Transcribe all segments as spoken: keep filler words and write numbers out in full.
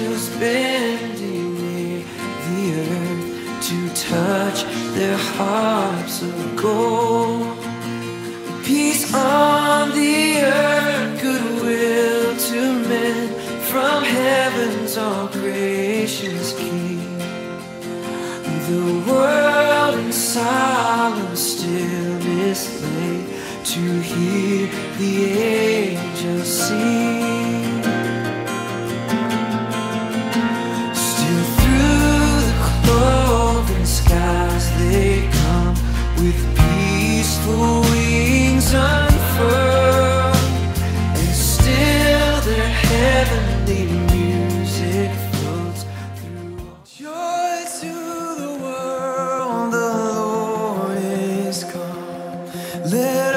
angels bending near the earth to touch their harps of gold. Peace on the earth, goodwill to men from heaven's all-gracious King. The world in solemn stillness lay to hear the angels sing. Still through the cloven skies they come with peaceful wings unfurled, and still their heavenly music floats through all. Joy to the world, the Lord is come. Let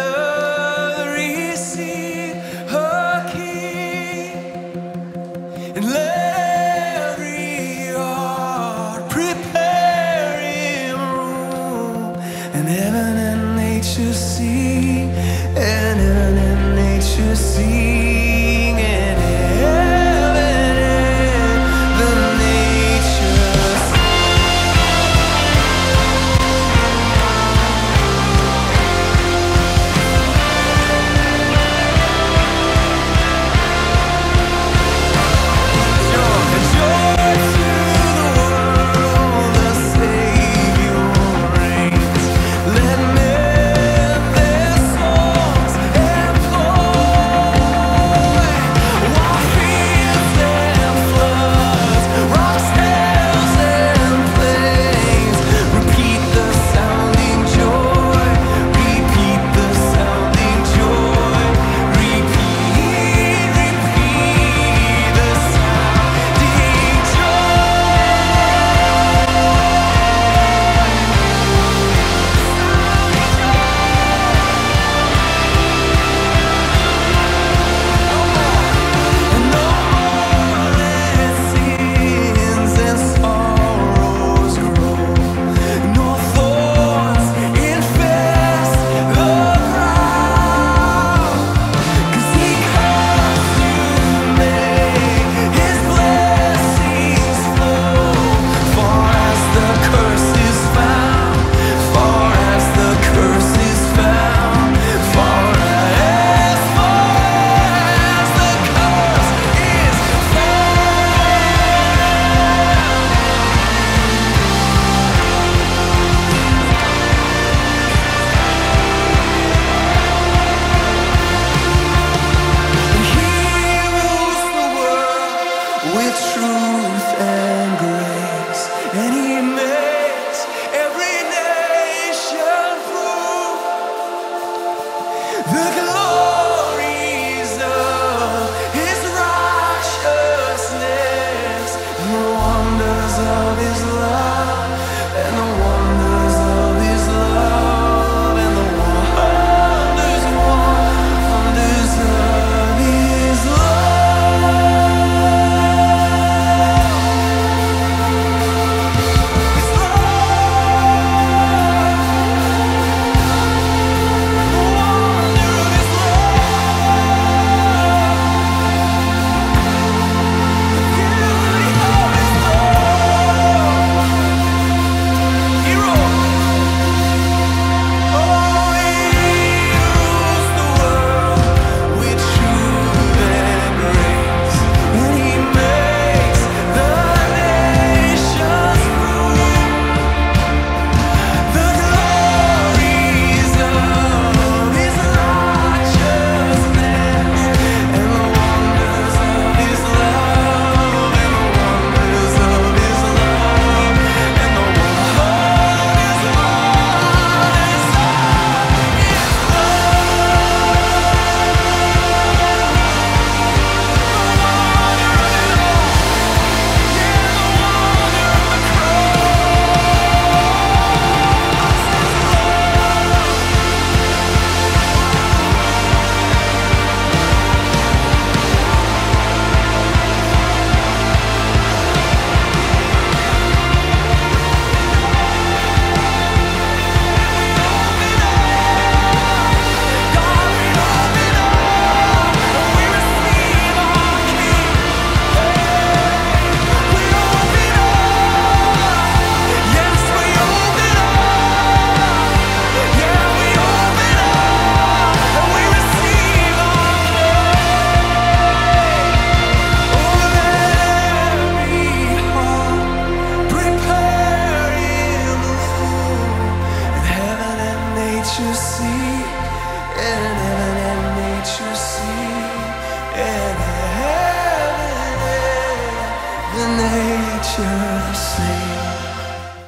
the same.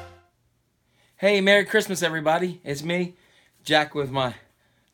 Hey, Merry Christmas, everybody. It's me, Jack, with my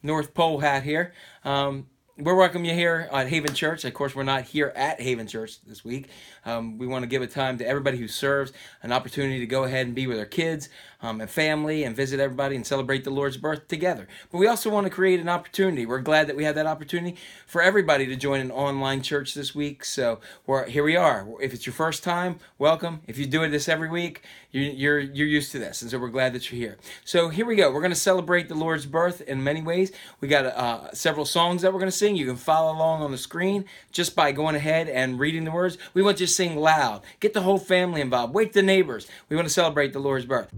North Pole hat here. Um, we're welcome you here at Haven Church. Of course, we're not here at Haven Church this week. Um, we want to give a time to everybody who serves an opportunity to go ahead and be with our kids um, and family and visit everybody and celebrate the Lord's birth together. But we also want to create an opportunity. We're glad that we had that opportunity for everybody to join an online church this week. So we're, here we are. If it's your first time, welcome. If you do this every week, you, you're you're used to this. And so we're glad that you're here. So here we go. We're going to celebrate the Lord's birth in many ways. We got uh, several songs that we're going to sing. You can follow along on the screen just by going ahead and reading the words. We want you to sing loud. Get the whole family involved. Wake the neighbors. We want to celebrate the Lord's birth.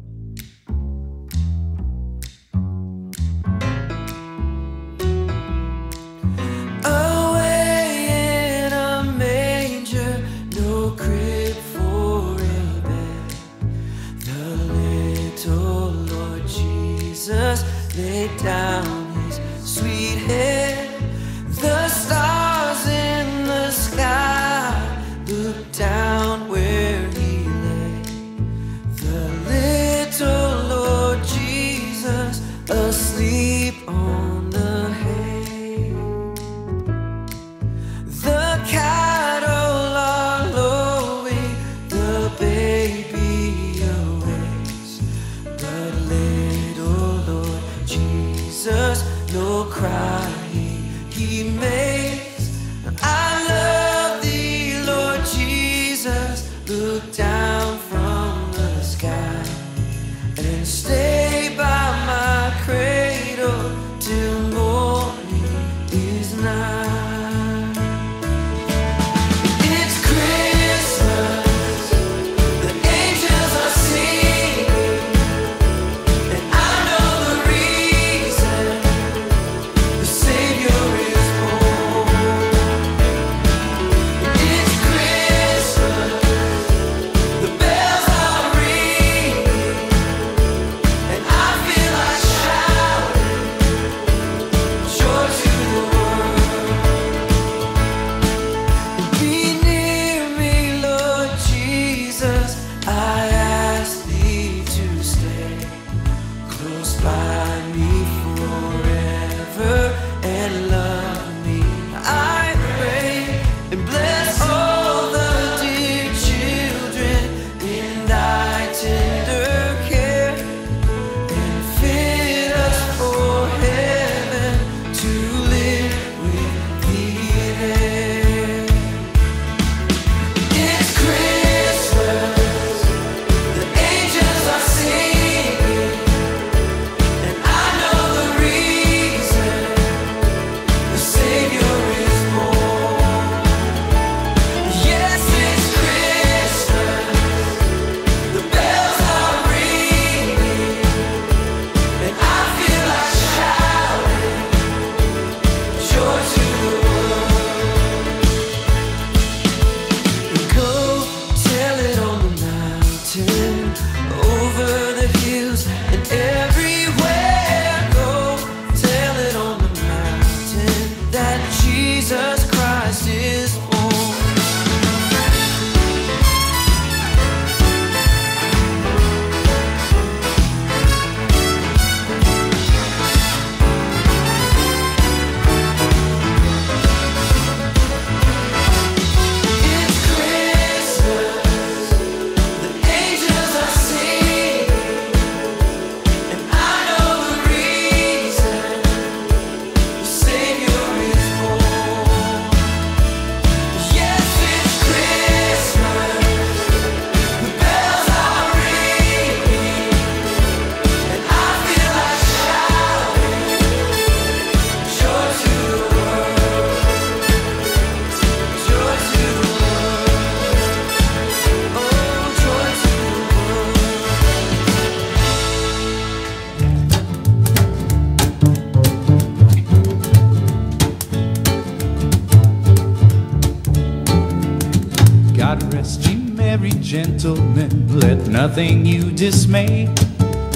Gentlemen, let nothing you dismay.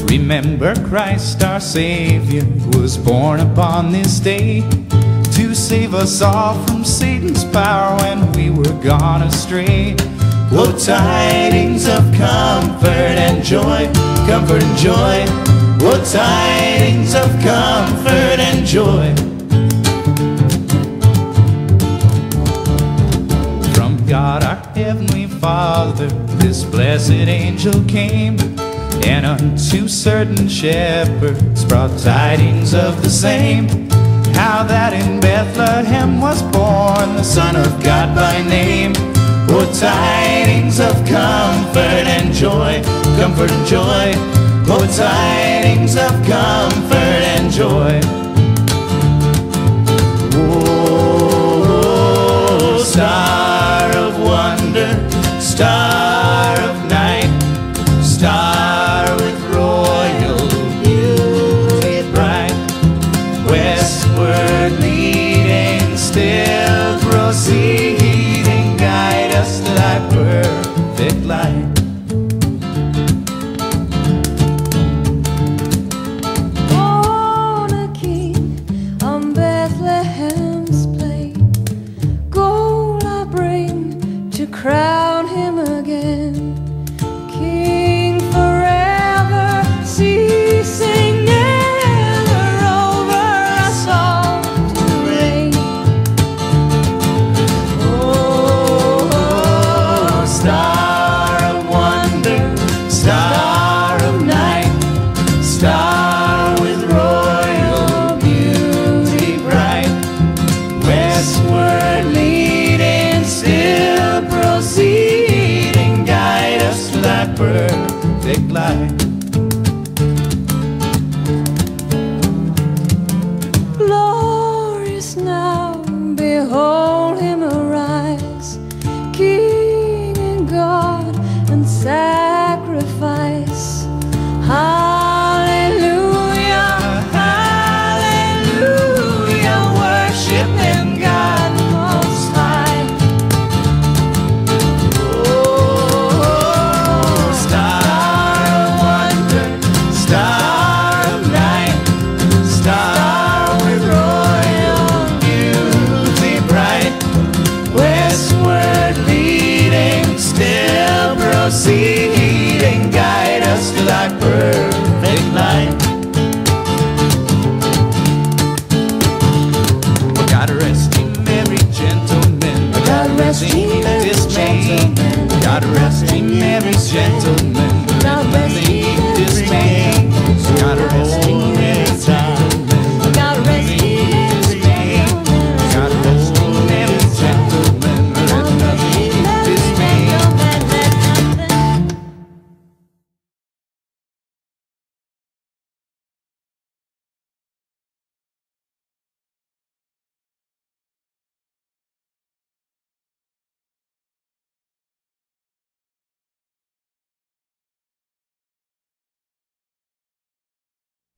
Remember Christ our Savior was born upon this day to save us all from Satan's power when we were gone astray. Low tidings of comfort and joy, comfort and joy. Low tidings of comfort and joy. From God our Heavenly Father, this blessed angel came, and unto certain shepherds brought tidings of the same, how that in Bethlehem was born the Son of God by name. Oh, tidings of comfort and joy, comfort and joy. Oh, tidings of comfort and joy. Oh, star of wonder, star of night, star.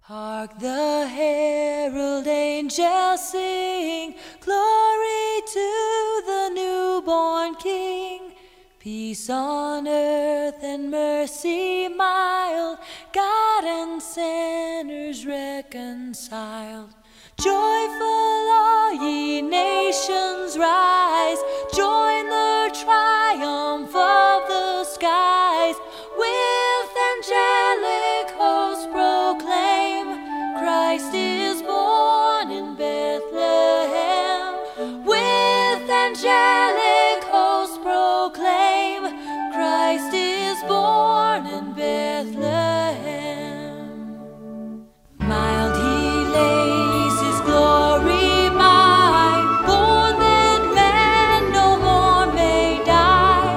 Hark the herald angels sing, glory to the newborn King. Peace on earth and mercy mild, God and sinners reconciled. Joyful all ye nations rise, join the triumph of the skies. With angelic hosts proclaim, Christ is born in Bethlehem. With angelic hosts proclaim, Christ is born in Bethlehem. Mild he lays his glory mine, born that man no more may die.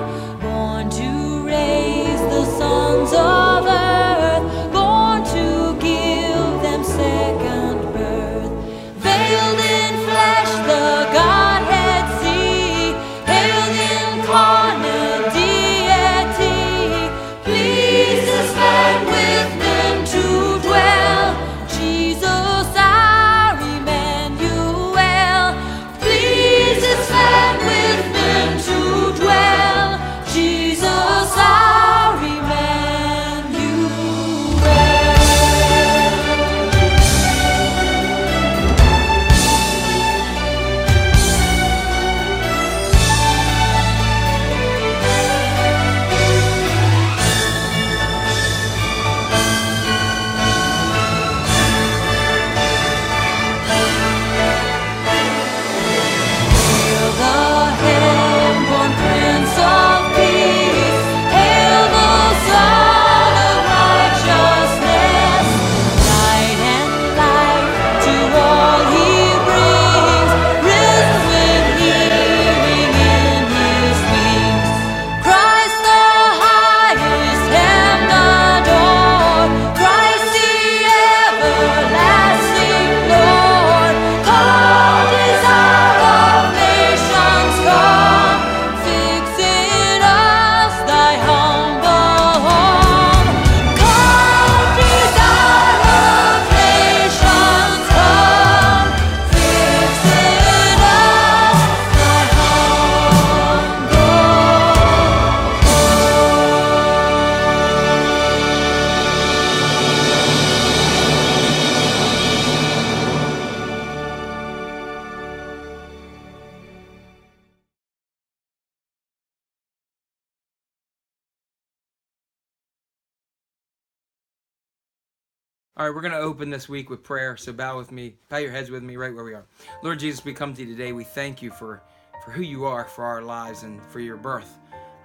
All right, we're going to open this week with prayer, so bow with me, bow your heads with me right where we are. Lord Jesus, we come to you today. We thank you for, for who you are, for our lives, and for your birth.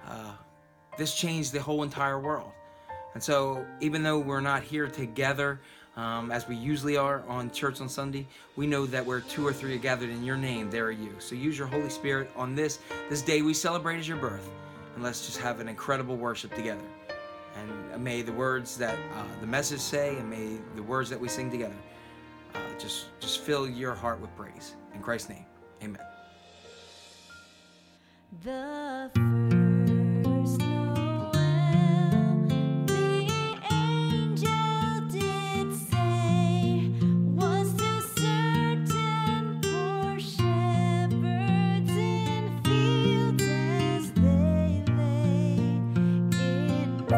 Uh, this changed the whole entire world. And so even though we're not here together um, as we usually are on church on Sunday, we know that where two or three are gathered in your name, there are you. So use your Holy Spirit on this, this day we celebrate as your birth, and let's just have an incredible worship together. And may the words that uh, the message say, and may the words that we sing together, uh, just, just fill your heart with praise. In Christ's name, amen. The first Noel, the angel did say, was to certain poor shepherds in fields as they lay in bed.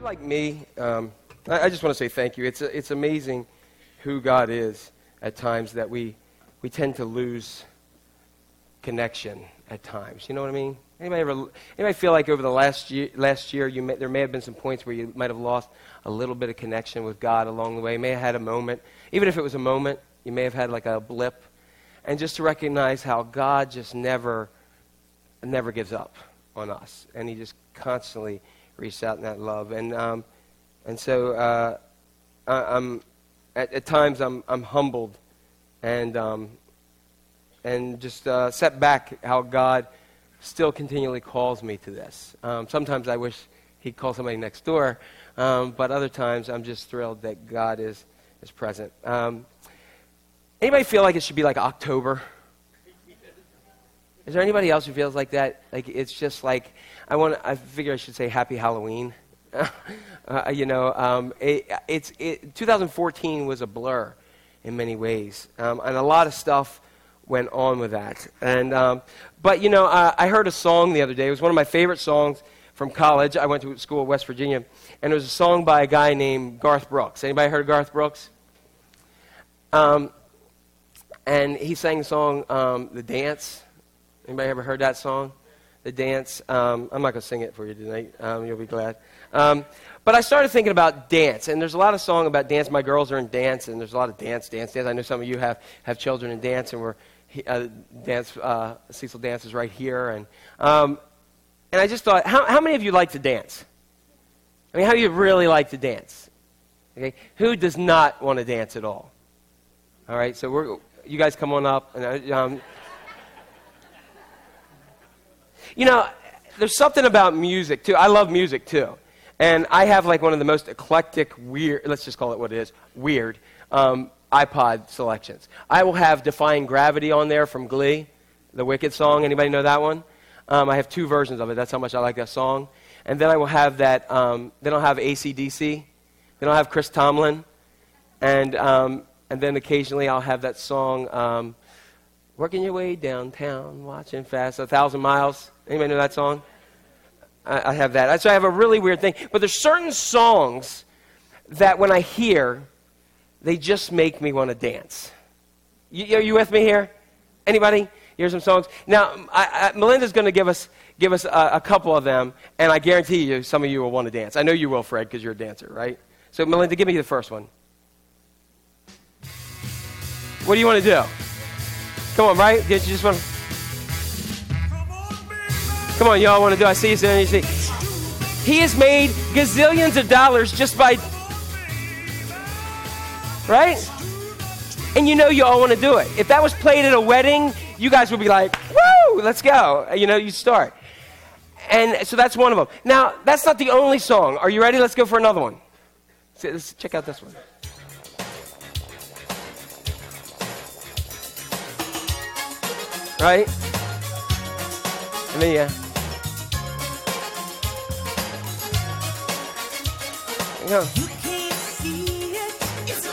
Like me, um, I, I just want to say thank you. It's a, it's amazing who God is at times, that we we tend to lose connection at times. You know what I mean? Anybody ever? Anybody feel like over the last year, last year, you may, there may have been some points where you might have lost a little bit of connection with God along the way. You may have had a moment, even if it was a moment, you may have had like a blip, and just to recognize how God just never, never gives up on us, and He just constantly reached out in that love, and um, and so uh, I, I'm at, at times I'm I'm humbled, and um, and just uh, set back how God still continually calls me to this. Um, sometimes I wish he'd call somebody next door, um, but other times I'm just thrilled that God is is present. Um, anybody feel like it should be like October? Is there anybody else who feels like that? Like it's just like I want. I figure I should say Happy Halloween. uh, you know, um, it, it's it, twenty fourteen was a blur in many ways, um, and a lot of stuff went on with that. And um, but you know, I, I heard a song the other day. It was one of my favorite songs from college. I went to school in West Virginia, and it was a song by a guy named Garth Brooks. Anybody heard of Garth Brooks? Um, and he sang the song um, "The Dance." Anybody ever heard that song? The Dance. Um, I'm not going to sing it for you tonight. Um, you'll be glad. Um, but I started thinking about dance, and there's a lot of song about dance. My girls are in dance, and there's a lot of dance, dance, dance. I know some of you have, have children in dance, and we're uh, dance. Uh, Cecil dances right here, and um, and I just thought, how how many of you like to dance? I mean, how do you really like to dance? Okay, who does not want to dance at all? All right, so we're you guys come on up and. Um, You know, there's something about music, too. I love music, too. And I have, like, one of the most eclectic, weird, let's just call it what it is, weird, um, iPod selections. I will have Defying Gravity on there from Glee, the Wicked song. Anybody know that one? Um, I have two versions of it. That's how much I like that song. And then I will have that, um, then I'll have A C D C. Then I'll have Chris Tomlin. And um, and then occasionally I'll have that song, um, Working Your Way Downtown, Watching Fast, A Thousand Miles. Anybody know that song? I, I have that. So I have a really weird thing. But there's certain songs that when I hear, they just make me want to dance. You, are you with me here? Anybody? Hear some songs? Now, I, I, Melinda's going to give us give us a, a couple of them, and I guarantee you some of you will want to dance. I know you will, Fred, because you're a dancer, right? So, Melinda, give me the first one. What do you want to do? Come on, right? You just want to... Come on, y'all want to do I see you soon. You see. He has made gazillions of dollars just by... Right? And you know you all want to do it. If that was played at a wedding, you guys would be like, woo, let's go. You know, you start. And so that's one of them. Now, that's not the only song. Are you ready? Let's go for another one. Let's check out this one. Right? And then, yeah.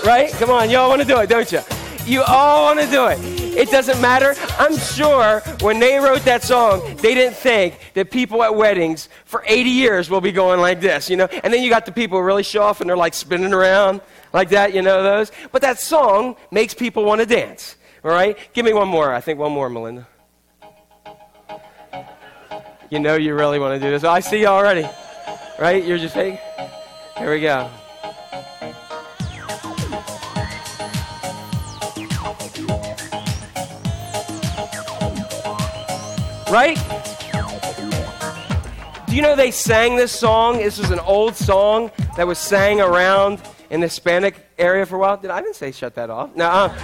Right? Come on, y'all want to do it, don't you? You all want to do it. It doesn't matter. I'm sure when they wrote that song, they didn't think that people at weddings for eighty years will be going like this, you know? And then you got the people who really show off and they're like spinning around like that, you know those? But that song makes people want to dance, all right? Give me one more. I think one more, Melinda. You know you really want to do this. Oh, I see you already. Right? You're just fake. Here we go. Right? Do you know they sang this song? This was an old song that was sang around in the Hispanic area for a while. Did I didn't say shut that off. No. Uh,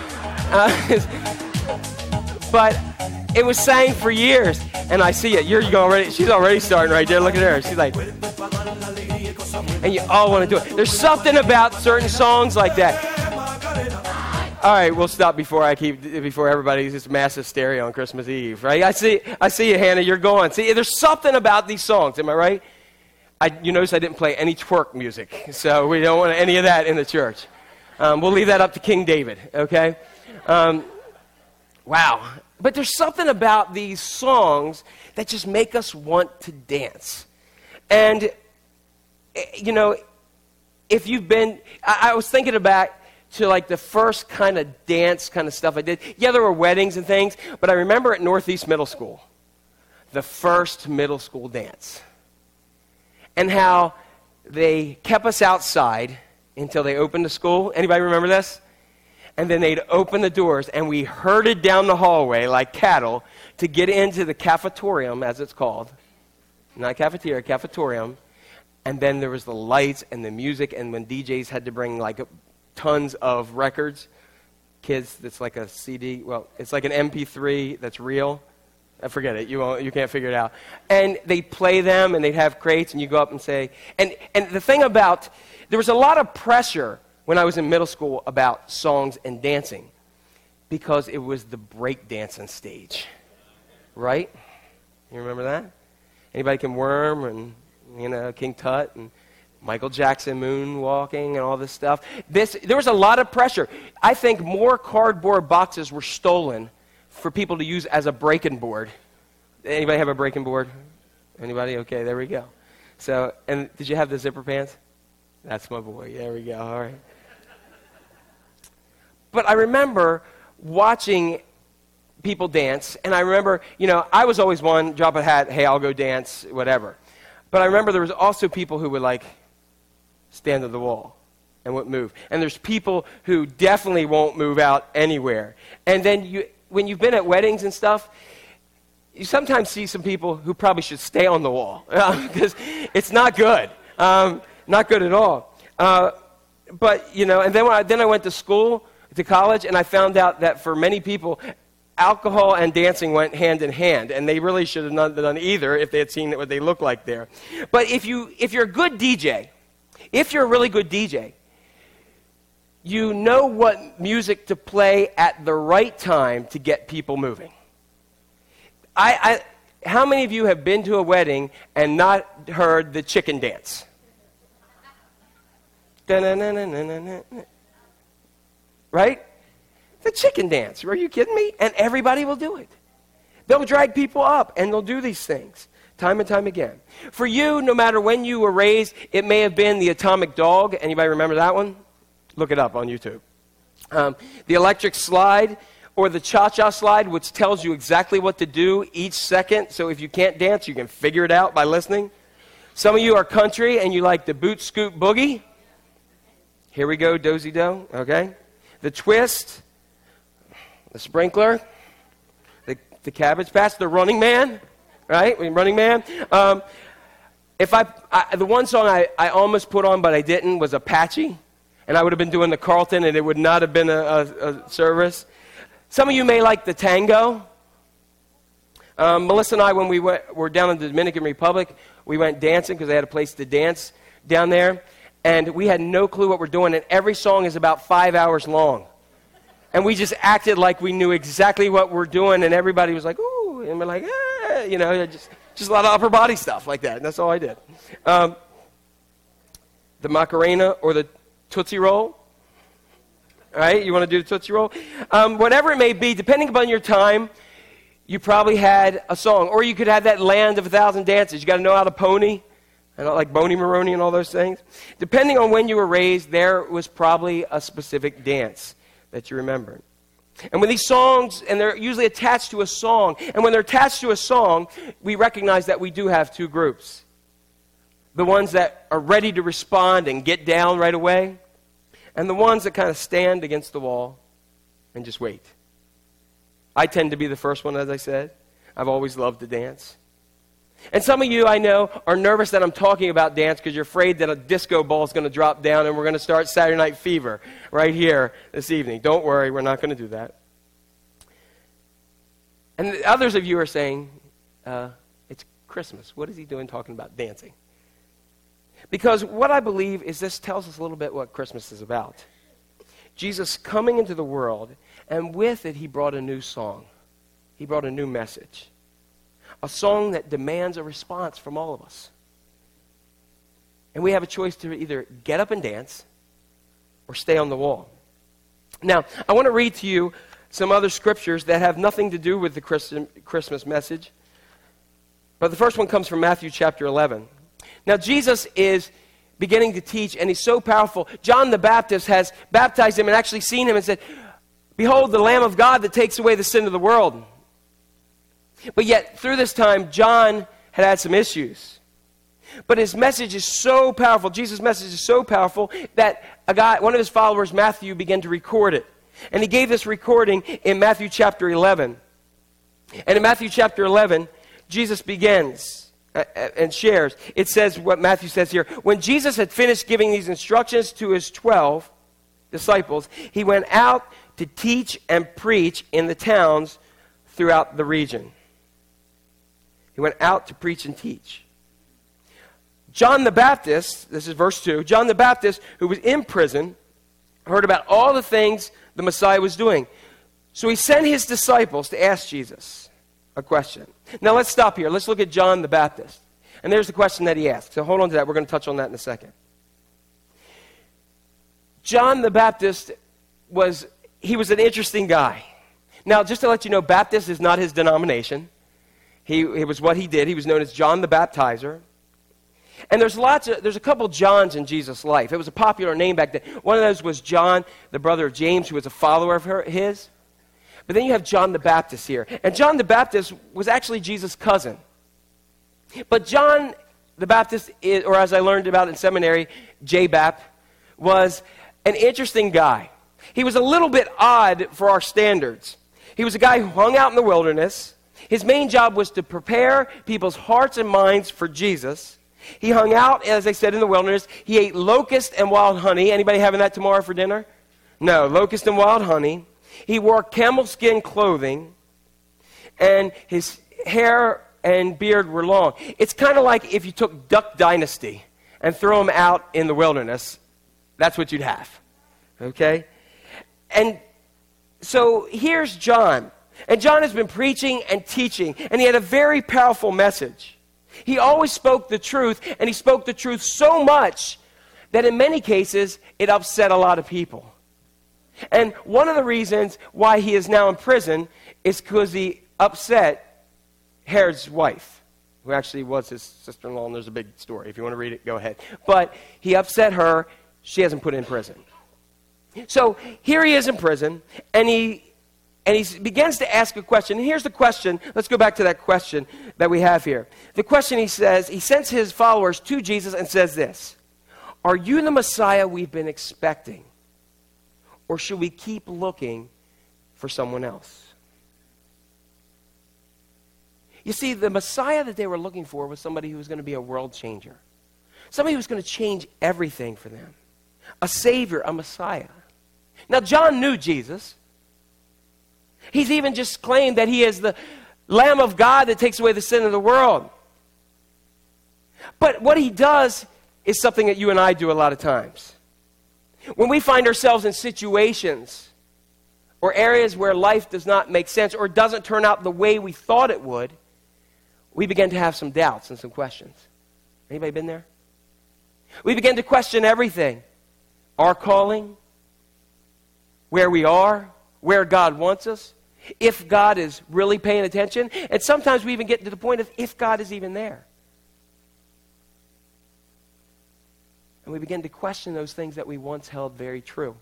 uh, but it was sang for years. And I see it. You're already. She's already starting right there. Look at her. She's like, and you all want to do it. There's something about certain songs like that. All right, we'll stop before I keep before everybody's just mass hysteria on Christmas Eve, right? I see. I see you, Hannah. You're going. See, there's something about these songs. Am I right? I, you notice I didn't play any twerk music, so we don't want any of that in the church. Um, we'll leave that up to King David. Okay. Um, wow. But there's something about these songs that just make us want to dance. And, you know, if you've been, I, I was thinking back to like the first kind of dance kind of stuff I did. Yeah, there were weddings and things, but I remember at Northeast Middle School, the first middle school dance, and how they kept us outside until they opened the school. Anybody remember this? And then they'd open the doors, and we herded down the hallway like cattle to get into the cafetorium, as it's called. Not cafeteria, cafetorium. And then there was the lights and the music, and when D Js had to bring, like, tons of records, kids, it's like a C D. Well, it's like an M P three that's real. I forget it. You won't, you can't figure it out. And they'd play them, and they'd have crates, and you go up and say, and, and the thing about, there was a lot of pressure when I was in middle school about songs and dancing because it was the breakdancing stage, right? You remember that? Anybody can worm and, you know, King Tut and Michael Jackson moonwalking and all this stuff. This, there was a lot of pressure. I think more cardboard boxes were stolen for people to use as a breaking board. Anybody have a breaking board? Anybody? Okay, there we go. So, and did you have the zipper pants? That's my boy. There we go. All right. But I remember watching people dance, and I remember, you know, I was always one, drop a hat, hey, I'll go dance, whatever. But I remember there was also people who would, like, stand at the wall and wouldn't move. And there's people who definitely won't move out anywhere. And then you, when you've been at weddings and stuff, you sometimes see some people who probably should stay on the wall because it's not good, um, not good at all. Uh, but, you know, and then when I, then I went to school, to college, and I found out that for many people, alcohol and dancing went hand in hand, and they really should have not done either if they had seen what they looked like there. But if you if you're a good D J, if you're a really good D J, you know what music to play at the right time to get people moving. I, I how many of you have been to a wedding and not heard the chicken dance? Right? The chicken dance. Are you kidding me? And everybody will do it. They'll drag people up, and they'll do these things time and time again. For you, no matter when you were raised, it may have been the atomic dog. Anybody remember that one? Look it up on YouTube. Um, the electric slide or the cha-cha slide, which tells you exactly what to do each second. So if you can't dance, you can figure it out by listening. Some of you are country, and you like the boot scoot boogie. Here we go, dozy-do, okay? The twist, the sprinkler, the, the cabbage patch, the running man, right? Running man. Um, if I, I the one song I, I almost put on but I didn't was Apache, and I would have been doing the Carlton, and it would not have been a, a, a service. Some of you may like the tango. Um, Melissa and I, when we went, were down in the Dominican Republic, we went dancing because they had a place to dance down there, and we had no clue what we're doing, and every song is about five hours long. And we just acted like we knew exactly what we're doing, and everybody was like, ooh, and we're like, ah, you know, just, just a lot of upper body stuff like that, and that's all I did. Um, the Macarena or the Tootsie Roll, right? You want to do the Tootsie Roll? Um, whatever it may be, depending upon your time, you probably had a song, or you could have that Land of a Thousand Dances. You got to know how to pony, and like Boney Maroney and all those things. Depending on when you were raised, there was probably a specific dance that you remember. And when these songs, and they're usually attached to a song, and when they're attached to a song, we recognize that we do have two groups. The ones that are ready to respond and get down right away, and the ones that kind of stand against the wall and just wait. I tend to be the first one, as I said. I've always loved to dance. And some of you, I know, are nervous that I'm talking about dance because you're afraid that a disco ball is going to drop down and we're going to start Saturday Night Fever right here this evening. Don't worry, we're not going to do that. And others of you are saying, uh, it's Christmas. What is he doing talking about dancing? Because what I believe is this tells us a little bit what Christmas is about. Jesus coming into the world, and with it he brought a new song. He brought a new message. A song that demands a response from all of us. And we have a choice to either get up and dance or stay on the wall. Now, I want to read to you some other scriptures that have nothing to do with the Christmas message. But the first one comes from Matthew chapter eleven. Now, Jesus is beginning to teach, and he's so powerful. John the Baptist has baptized him and actually seen him and said, "Behold, the Lamb of God that takes away the sin of the world." But yet, through this time, John had had some issues. But his message is so powerful, Jesus' message is so powerful, that a guy, one of his followers, Matthew, began to record it. And he gave this recording in Matthew chapter eleven. And in Matthew chapter eleven, Jesus begins and shares. It says what Matthew says here. When Jesus had finished giving these instructions to his twelve disciples, he went out to teach and preach in the towns throughout the region. He went out to preach and teach. John the Baptist, this is verse two, John the Baptist, who was in prison, heard about all the things the Messiah was doing. So he sent his disciples to ask Jesus a question. Now let's stop here. Let's look at John the Baptist. And there's the question that he asked. So hold on to that. We're going to touch on that in a second. John the Baptist was, he was an interesting guy. Now, just to let you know, Baptist is not his denomination. He, it was what he did. He was known as John the Baptizer. And there's lots of, there's a couple Johns in Jesus' life. It was a popular name back then. One of those was John, the brother of James, who was a follower of her, his. But then you have John the Baptist here. And John the Baptist was actually Jesus' cousin. But John the Baptist, is, or as I learned about in seminary, J-Bap, was an interesting guy. He was a little bit odd for our standards. He was a guy who hung out in the wilderness. His main job was to prepare people's hearts and minds for Jesus. He hung out, as I said, in the wilderness. He ate locust and wild honey. Anybody having that tomorrow for dinner? No, locust and wild honey. He wore camel skin clothing, and his hair and beard were long. It's kind of like if you took Duck Dynasty and threw him out in the wilderness. That's what you'd have, okay? And so here's John. And John has been preaching and teaching, and he had a very powerful message. He always spoke the truth, and he spoke the truth so much that in many cases, it upset a lot of people. And one of the reasons why he is now in prison is because he upset Herod's wife, who actually was his sister-in-law, and there's a big story. If you want to read it, go ahead. But he upset her. She hasn't put in prison. So here he is in prison, and he... And he begins to ask a question. And here's the question. Let's go back to that question that we have here. The question he says, he sends his followers to Jesus and says this, "Are you the Messiah we've been expecting? Or should we keep looking for someone else?" You see, the Messiah that they were looking for was somebody who was going to be a world changer. Somebody who was going to change everything for them. A Savior, a Messiah. Now, John knew Jesus. He's even just claimed that he is the Lamb of God that takes away the sin of the world. But what he does is something that you and I do a lot of times. When we find ourselves in situations or areas where life does not make sense or doesn't turn out the way we thought it would, we begin to have some doubts and some questions. Anybody been there? We begin to question everything. Our calling, where we are, where God wants us, if God is really paying attention, and sometimes we even get to the point of if God is even there. And we begin to question those things that we once held very true.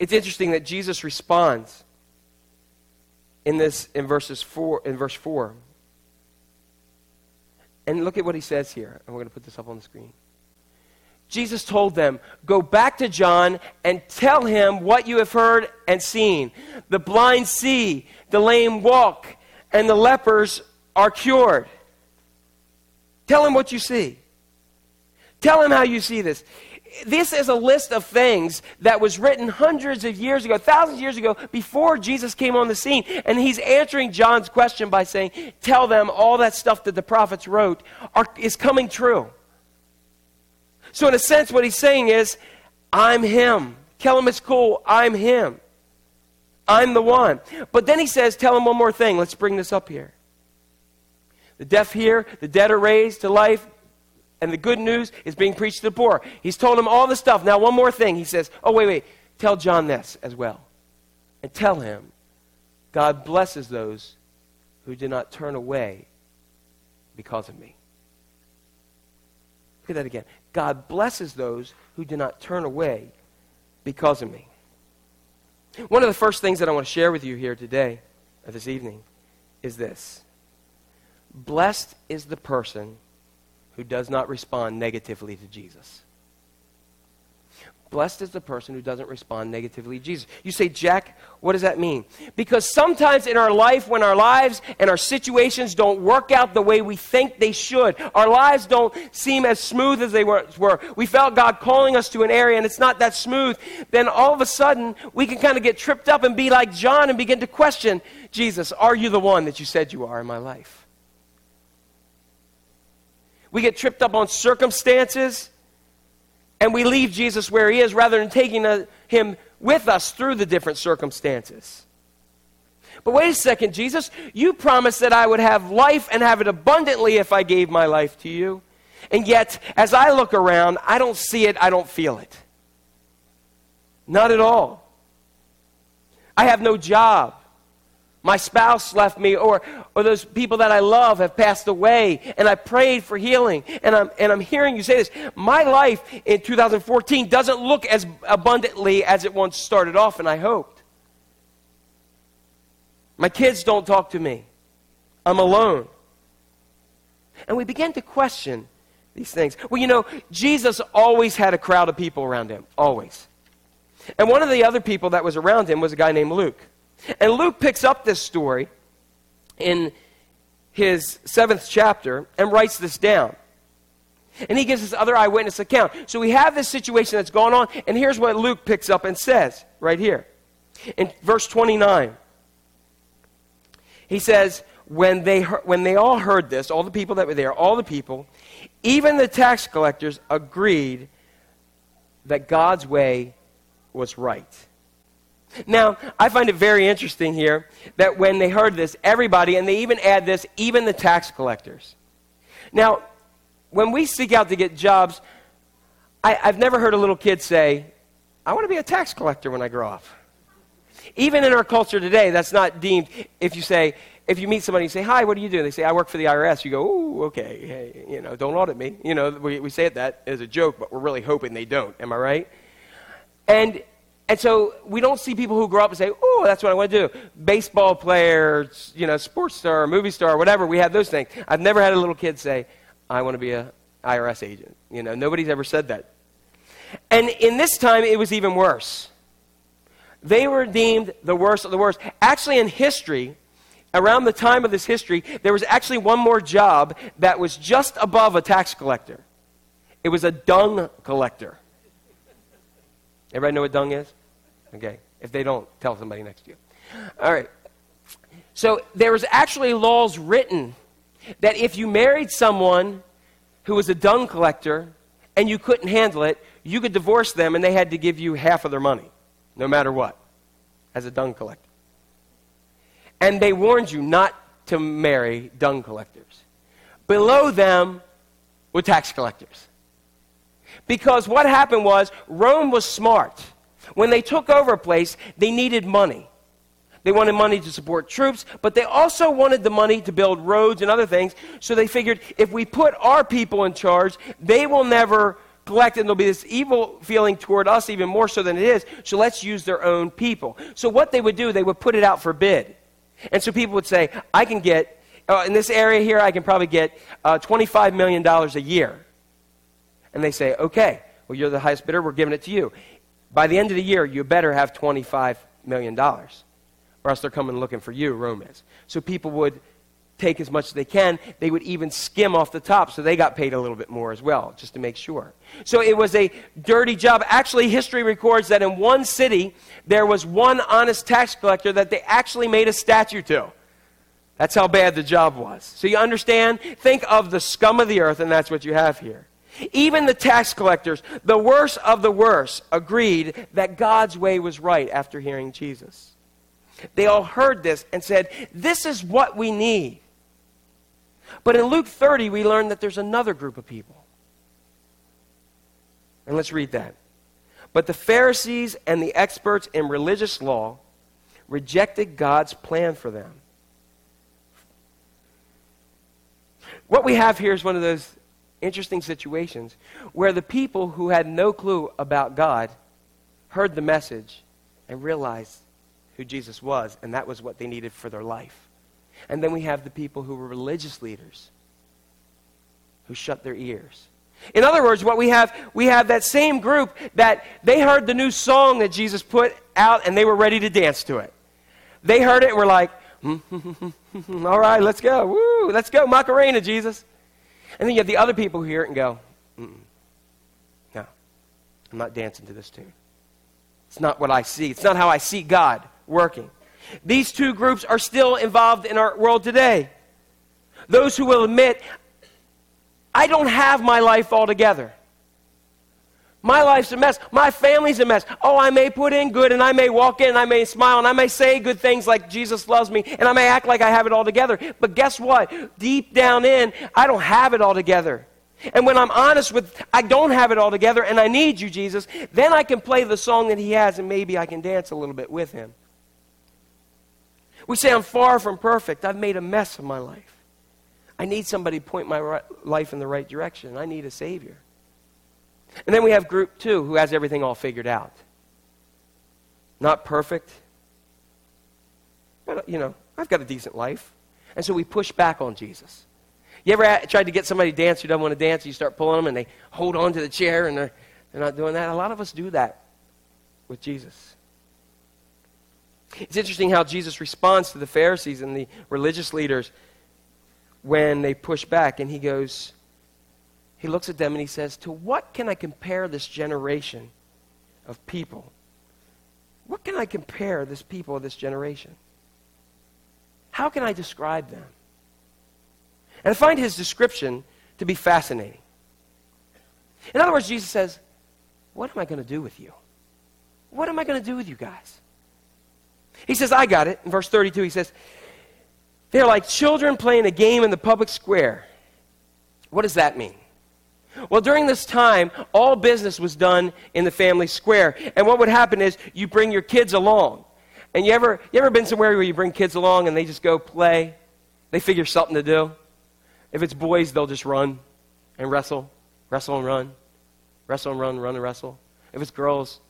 It's interesting that Jesus responds in this in verses four in verse four. And look at what he says here, and we're going to put this up on the screen. Jesus told them, "Go back to John and tell him what you have heard and seen. The blind see, the lame walk, and the lepers are cured. Tell him what you see. Tell him how you see this." This is a list of things that was written hundreds of years ago, thousands of years ago, before Jesus came on the scene. And he's answering John's question by saying, tell them all that stuff that the prophets wrote are, is coming true. So in a sense, what he's saying is, I'm him. Tell him it's cool. I'm him. I'm the one. But then he says, tell him one more thing. Let's bring this up here. The deaf hear, the dead are raised to life, and the good news is being preached to the poor. He's told him all this stuff. Now, one more thing. He says, oh, wait, wait. Tell John this as well. And tell him, God blesses those who did not turn away because of me. Look at that again. God blesses those who do not turn away because of me. One of the first things that I want to share with you here today, or this evening, is this. Blessed is the person who does not respond negatively to Jesus. Blessed is the person who doesn't respond negatively to Jesus. You say, Jack, what does that mean? Because sometimes in our life, when our lives and our situations don't work out the way we think they should, our lives don't seem as smooth as they were, we felt God calling us to an area and it's not that smooth, then all of a sudden we can kind of get tripped up and be like John and begin to question, Jesus, are you the one that you said you are in my life? We get tripped up on circumstances, and we leave Jesus where he is rather than taking a, him with us through the different circumstances. But wait a second, Jesus, you promised that I would have life and have it abundantly if I gave my life to you. And yet, as I look around, I don't see it, I don't feel it. Not at all. I have no job. My spouse left me, or, or those people that I love have passed away, and I prayed for healing, and I'm, and I'm hearing you say this. My life in two thousand fourteen doesn't look as abundantly as it once started off, and I hoped. My kids don't talk to me. I'm alone. And we began to question these things. Well, you know, Jesus always had a crowd of people around him, always. And one of the other people that was around him was a guy named Luke. And Luke picks up this story in his seventh chapter and writes this down. And he gives this other eyewitness account. So we have this situation that's going on, and here's what Luke picks up and says right here. In verse twenty-nine, he says, when they, when they all heard this, all the people that were there, all the people, even the tax collectors agreed that God's way was right. Now, I find it very interesting here that when they heard this, everybody, and they even add this, even the tax collectors. Now, when we seek out to get jobs, I, I've never heard a little kid say, I want to be a tax collector when I grow up. Even in our culture today, that's not deemed. If you say, if you meet somebody and say, hi, what do you do? They say, I work for the I R S. You go, ooh, okay, hey, you know, don't audit me. You know, we, we say it that as a joke, but we're really hoping they don't. Am I right? And... And so we don't see people who grow up and say, oh, that's what I want to do. Baseball player, you know, sports star, movie star, whatever. We have those things. I've never had a little kid say, I want to be an I R S agent. You know, nobody's ever said that. And in this time, it was even worse. They were deemed the worst of the worst. Actually, in history, around the time of this history, there was actually one more job that was just above a tax collector. It was a dung collector. Everybody know what dung is? Okay. If they don't, tell somebody next to you. All right. So there was actually laws written that if you married someone who was a dung collector and you couldn't handle it, you could divorce them and they had to give you half of their money, no matter what, as a dung collector. And they warned you not to marry dung collectors. Below them were tax collectors. Because what happened was, Rome was smart. When they took over a place, they needed money. They wanted money to support troops, but they also wanted the money to build roads and other things. So they figured, if we put our people in charge, they will never collect, and there'll be this evil feeling toward us even more so than it is. So let's use their own people. So what they would do, they would put it out for bid. And so people would say, I can get, uh, in this area here, I can probably get uh, twenty-five million dollars a year. And they say, okay, well, you're the highest bidder, we're giving it to you. By the end of the year, you better have twenty-five million dollars, or else they're coming looking for you, Rome is. So people would take as much as they can. They would even skim off the top, so they got paid a little bit more as well, just to make sure. So it was a dirty job. Actually, history records that in one city, there was one honest tax collector that they actually made a statue to. That's how bad the job was. So you understand? Think of the scum of the earth, and that's what you have here. Even the tax collectors, the worst of the worst, agreed that God's way was right after hearing Jesus. They all heard this and said, this is what we need. But in Luke thirty, we learn that there's another group of people. And let's read that. But the Pharisees and the experts in religious law rejected God's plan for them. What we have here is one of those interesting situations where the people who had no clue about God heard the message and realized who Jesus was, and that was what they needed for their life. And then we have the people who were religious leaders who shut their ears. In other words, what we have, we have that same group that they heard the new song that Jesus put out and they were ready to dance to it. They heard it and were like, all right, let's go. Woo, let's go, Macarena, Jesus. And then you have the other people who hear it and go, no, I'm not dancing to this tune. It's not what I see. It's not how I see God working. These two groups are still involved in our world today. Those who will admit, I don't have my life all together. My life's a mess. My family's a mess. Oh, I may put in good, and I may walk in, and I may smile, and I may say good things like Jesus loves me, and I may act like I have it all together. But guess what? Deep down in, I don't have it all together. And when I'm honest with, I don't have it all together, and I need you, Jesus, then I can play the song that he has, and maybe I can dance a little bit with him. We say, I'm far from perfect. I've made a mess of my life. I need somebody to point my right, life in the right direction. I need a Savior. And then we have group two, who has everything all figured out. Not perfect, but, you know, I've got a decent life. And so we push back on Jesus. You ever tried to get somebody to dance who doesn't want to dance, you start pulling them, and they hold on to the chair, and they're, they're not doing that? A lot of us do that with Jesus. It's interesting how Jesus responds to the Pharisees and the religious leaders when they push back, and he goes, he looks at them and he says, to what can I compare this generation of people? What can I compare this people of this generation? How can I describe them? And I find his description to be fascinating. In other words, Jesus says, what am I going to do with you? What am I going to do with you guys? He says, I got it. In verse thirty-two, he says, they're like children playing a game in the public square. What does that mean? Well, during this time, all business was done in the family square. And what would happen is you bring your kids along. And you ever you ever been somewhere where you bring kids along and they just go play? They figure something to do. If it's boys, they'll just run and wrestle, wrestle and run, wrestle and run, run and wrestle. If it's girls,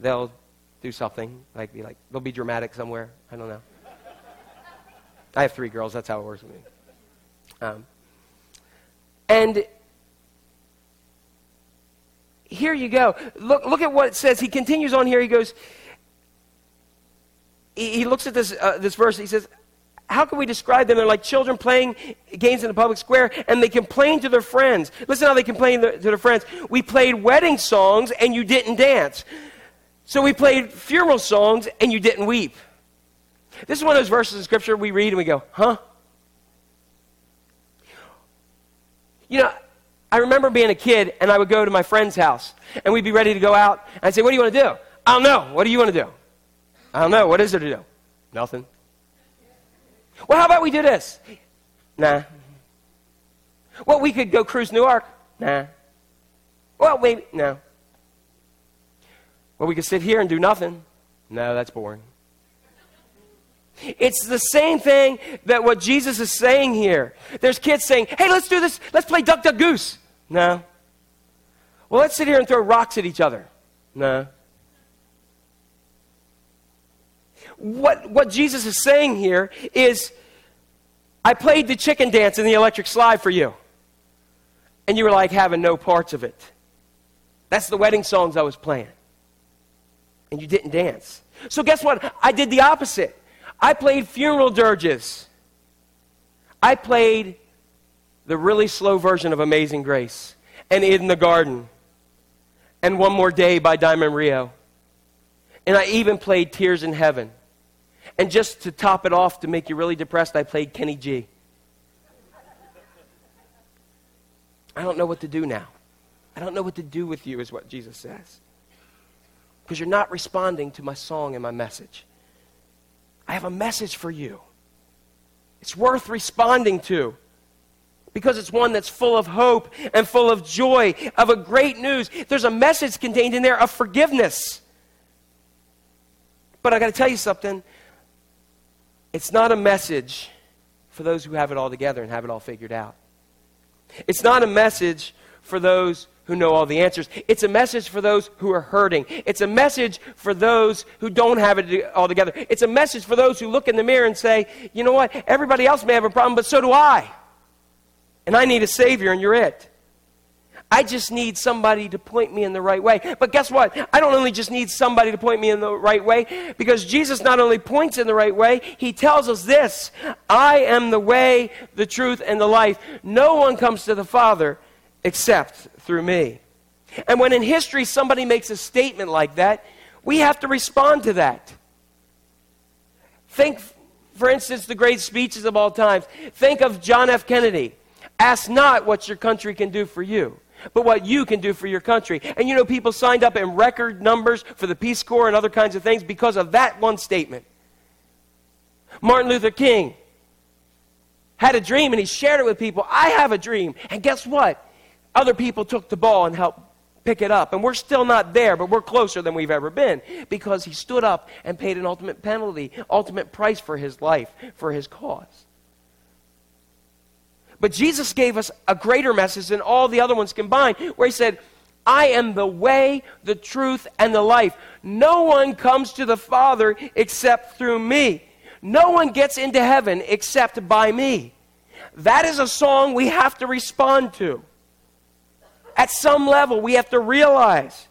they'll do something. Like be like they'll be dramatic somewhere. I don't know. I have three girls. That's how it works with me. Um, and here you go. Look, look at what it says. He continues on here. He goes. He, he looks at this uh, this verse. He says, "How can we describe them? They're like children playing games in the public square, and they complain to their friends. Listen how they complain to their friends. We played wedding songs, and you didn't dance. So we played funeral songs, and you didn't weep." This is one of those verses in Scripture we read and we go, huh? You know, I remember being a kid and I would go to my friend's house and we'd be ready to go out. And I'd say, what do you want to do? I don't know. What do you want to do? I don't know. What is there to do? Nothing. Well, how about we do this? Nah. Well, we could go cruise Newark. Nah. Well, maybe, no. Well, we could sit here and do nothing. No, that's boring. It's the same thing that what Jesus is saying here. There's kids saying, hey, let's do this. Let's play Duck, Duck, Goose. No. Well, let's sit here and throw rocks at each other. No. What, what Jesus is saying here is, I played the chicken dance in the electric slide for you. And you were like having no parts of it. That's the wedding songs I was playing. And you didn't dance. So guess what? I did the opposite. I played funeral dirges. I played the really slow version of Amazing Grace and In the Garden and One More Day by Diamond Rio. And I even played Tears in Heaven. And just to top it off, to make you really depressed, I played Kenny G. I don't know what to do now. I don't know what to do with you is what Jesus says. Because you're not responding to my song and my message. I have a message for you. It's worth responding to because it's one that's full of hope and full of joy, of a great news. There's a message contained in there of forgiveness. But I got to tell you something. It's not a message for those who have it all together and have it all figured out. It's not a message for those who know all the answers. It's a message for those who are hurting. It's a message for those who don't have it all together. It's a message for those who look in the mirror and say, you know what, everybody else may have a problem, but so do I. And I need a Savior, and you're it. I just need somebody to point me in the right way. But guess what? I don't only just need somebody to point me in the right way, because Jesus not only points in the right way, he tells us this: I am the way, the truth, and the life. No one comes to the Father except through me. And when in history somebody makes a statement like that, we have to respond to that. Think, for instance, the great speeches of all time. Think of John F. Kennedy. Ask not what your country can do for you, but what you can do for your country. And you know, people signed up in record numbers for the Peace Corps and other kinds of things because of that one statement. Martin Luther King had a dream and he shared it with people. I have a dream. And guess what? Other people took the ball and helped pick it up. And we're still not there, but we're closer than we've ever been, because he stood up and paid an ultimate penalty, ultimate price for his life, for his cause. But Jesus gave us a greater message than all the other ones combined, where he said, I am the way, the truth, and the life. No one comes to the Father except through me. No one gets into heaven except by me. That is a song we have to respond to. At some level, we have to realize,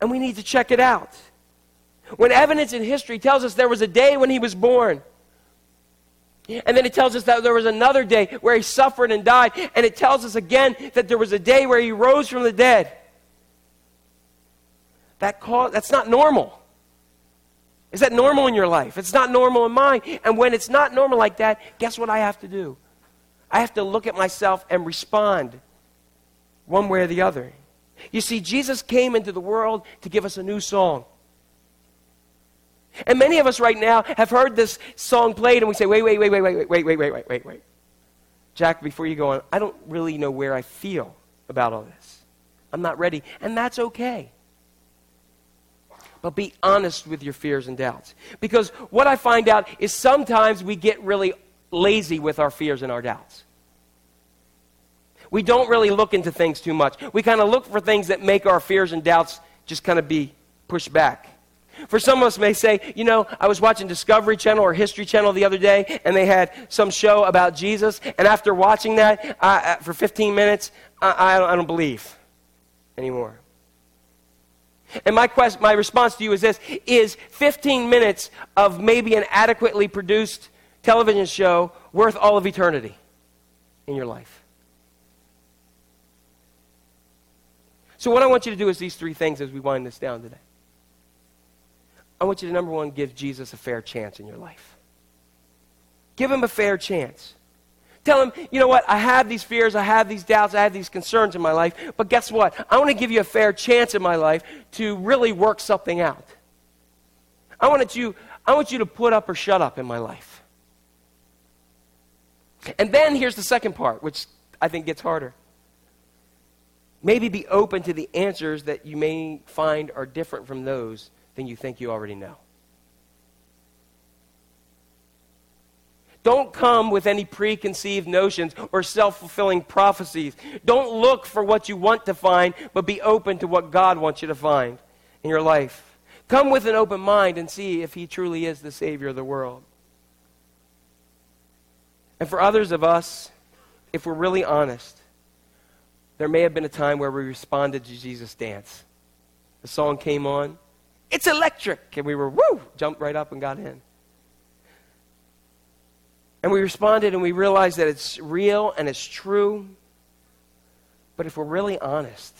and we need to check it out. When evidence in history tells us there was a day when he was born, and then it tells us that there was another day where he suffered and died, and it tells us again that there was a day where he rose from the dead, that cause, that's not normal. Is that normal in your life? It's not normal in mine. And when it's not normal like that, guess what I have to do? I have to look at myself and respond one way or the other. You see, Jesus came into the world to give us a new song. And many of us right now have heard this song played and we say, wait, wait, wait, wait, wait, wait, wait, wait, wait, wait, wait. Jack, before you go on, I don't really know where I feel about all this. I'm not ready. And that's okay. But be honest with your fears and doubts. Because what I find out is sometimes we get really lazy with our fears and our doubts. We don't really look into things too much. We kind of look for things that make our fears and doubts just kind of be pushed back. For some of us may say, you know, I was watching Discovery Channel or History Channel the other day, and they had some show about Jesus, and after watching that uh, for fifteen minutes, I, I, I don't believe anymore. And my quest, my response to you is this: is fifteen minutes of maybe an adequately produced television show worth all of eternity in your life? So what I want you to do is these three things as we wind this down today. I want you to, number one, give Jesus a fair chance in your life. Give him a fair chance. Tell him, you know what, I have these fears, I have these doubts, I have these concerns in my life, but guess what? I want to give you a fair chance in my life to really work something out. I want you, I want you to put up or shut up in my life. And then here's the second part, which I think gets harder. Maybe be open to the answers that you may find are different from those than you think you already know. Don't come with any preconceived notions or self-fulfilling prophecies. Don't look for what you want to find, but be open to what God wants you to find in your life. Come with an open mind and see if he truly is the Savior of the world. And for others of us, if we're really honest, there may have been a time where we responded to Jesus' dance. The song came on, it's electric, and we were, woo, jumped right up and got in. And we responded and we realized that it's real and it's true. But if we're really honest,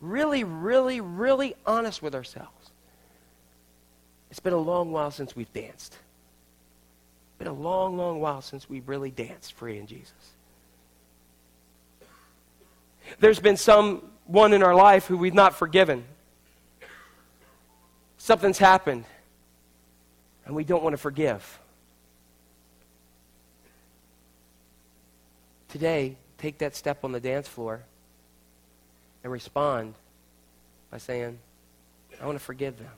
really, really, really honest with ourselves, it's been a long while since we've danced. Been a long, long while since we really danced free in Jesus. There's been someone in our life who we've not forgiven. Something's happened, and we don't want to forgive. Today, take that step on the dance floor and respond by saying, I want to forgive them.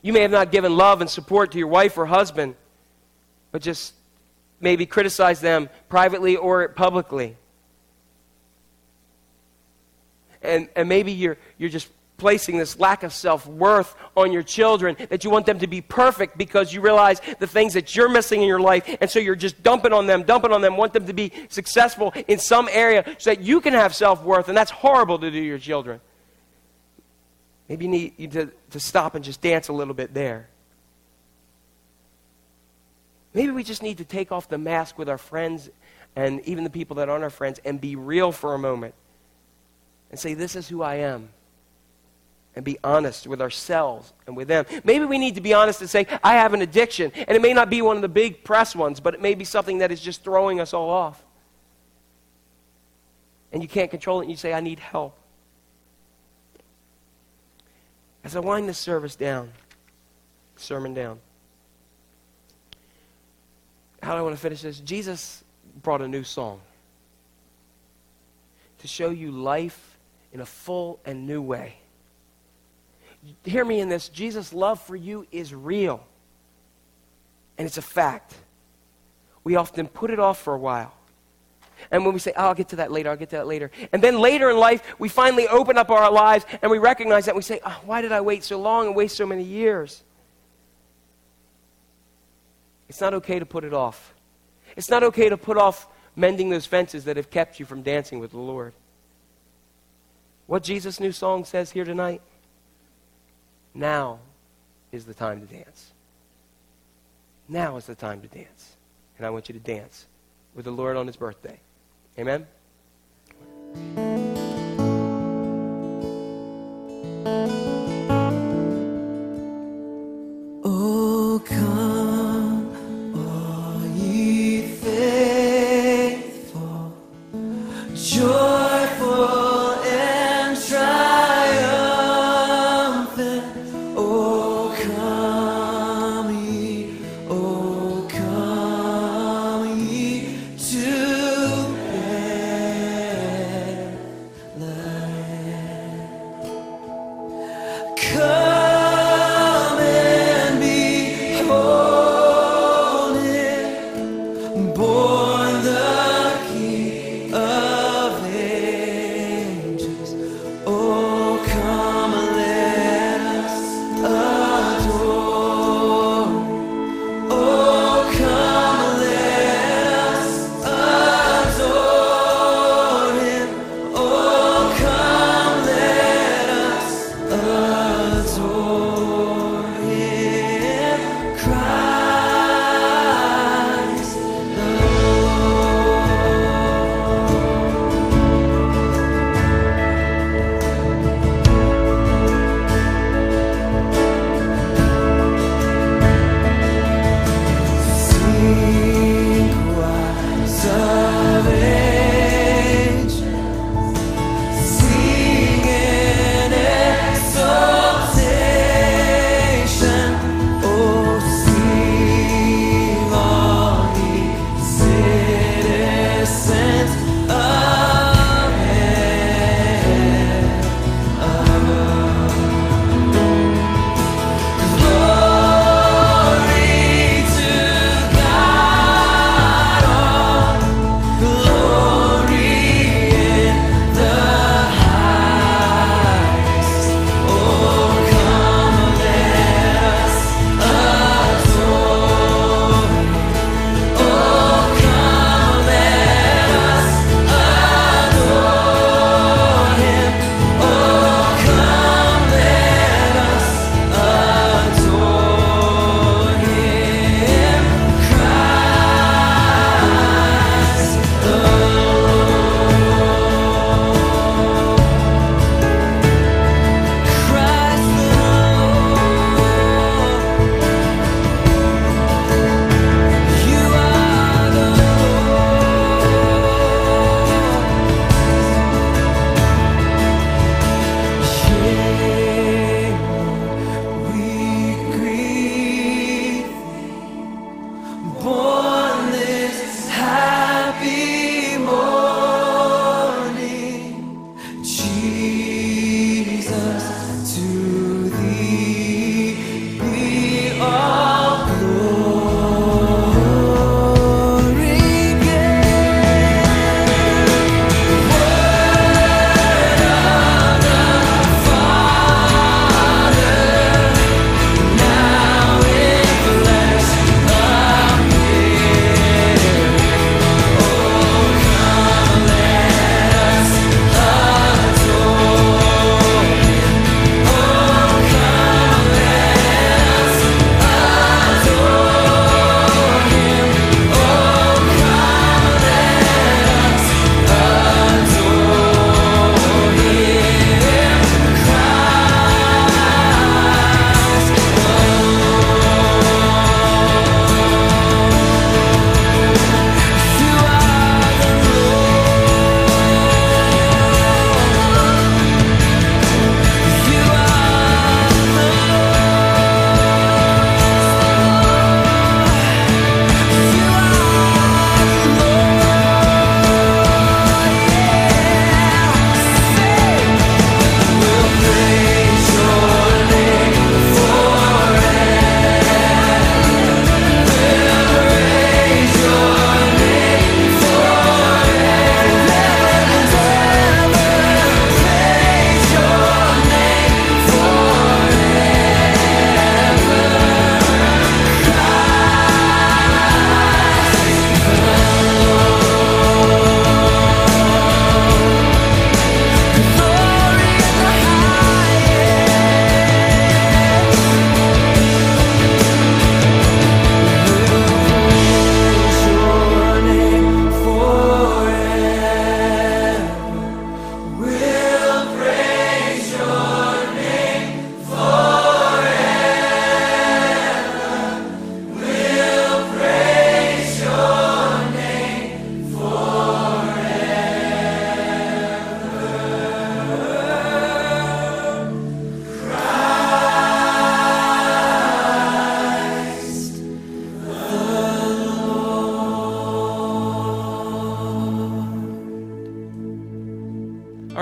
You may have not given love and support to your wife or husband, but just maybe criticize them privately or publicly. And and maybe you're you're just placing this lack of self-worth on your children, that you want them to be perfect because you realize the things that you're missing in your life, and so you're just dumping on them, dumping on them, want them to be successful in some area so that you can have self-worth, and that's horrible to do to your children. Maybe you need you to, to stop and just dance a little bit there. Maybe we just need to take off the mask with our friends and even the people that aren't our friends and be real for a moment and say, this is who I am, and be honest with ourselves and with them. Maybe we need to be honest and say, I have an addiction, and it may not be one of the big press ones, but it may be something that is just throwing us all off. And you can't control it, and you say, I need help. As I wind this service down, sermon down, how do I want to finish this? Jesus brought a new song to show you life in a full and new way. Hear me in this. Jesus' love for you is real, and it's a fact. We often put it off for a while. And when we say, oh, I'll get to that later, I'll get to that later. And then later in life, we finally open up our lives, and we recognize that. We say, oh, why did I wait so long and waste so many years? It's not okay to put it off. It's not okay to put off mending those fences that have kept you from dancing with the Lord. What Jesus' new song says here tonight, now is the time to dance. Now is the time to dance. And I want you to dance with the Lord on his birthday. Amen? Oh, come, all ye faithful, joyful. Come and behold.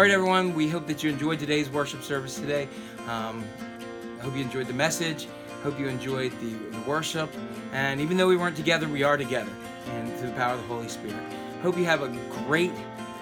right, everyone, we hope that you enjoyed today's worship service today. Um, I hope you enjoyed the message. Hope you enjoyed the, the worship. And even though we weren't together, we are together, and through the power of the Holy Spirit. Hope you have a great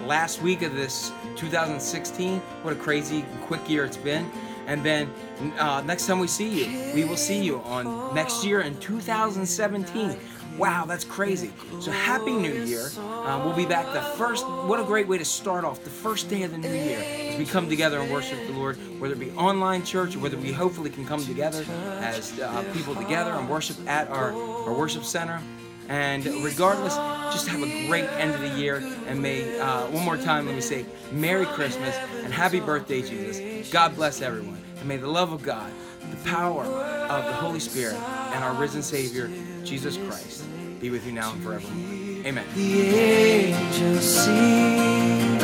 last week of this two thousand sixteen. What a crazy, quick year it's been. And then uh, next time we see you, we will see you on next year in two thousand seventeen. Wow, that's crazy. So happy new year. Um, we'll be back the first, what a great way to start off the first day of the new year, as we come together and worship the Lord, whether it be online church or whether we hopefully can come together as uh, people together and worship at our, our worship center. And regardless, just have a great end of the year. And may, uh, one more time, let me say Merry Christmas and Happy Birthday, Jesus. God bless everyone. And may the love of God, the power of the Holy Spirit, and our risen Savior, Jesus Christ, be with you now and forevermore. Amen. The angels sing.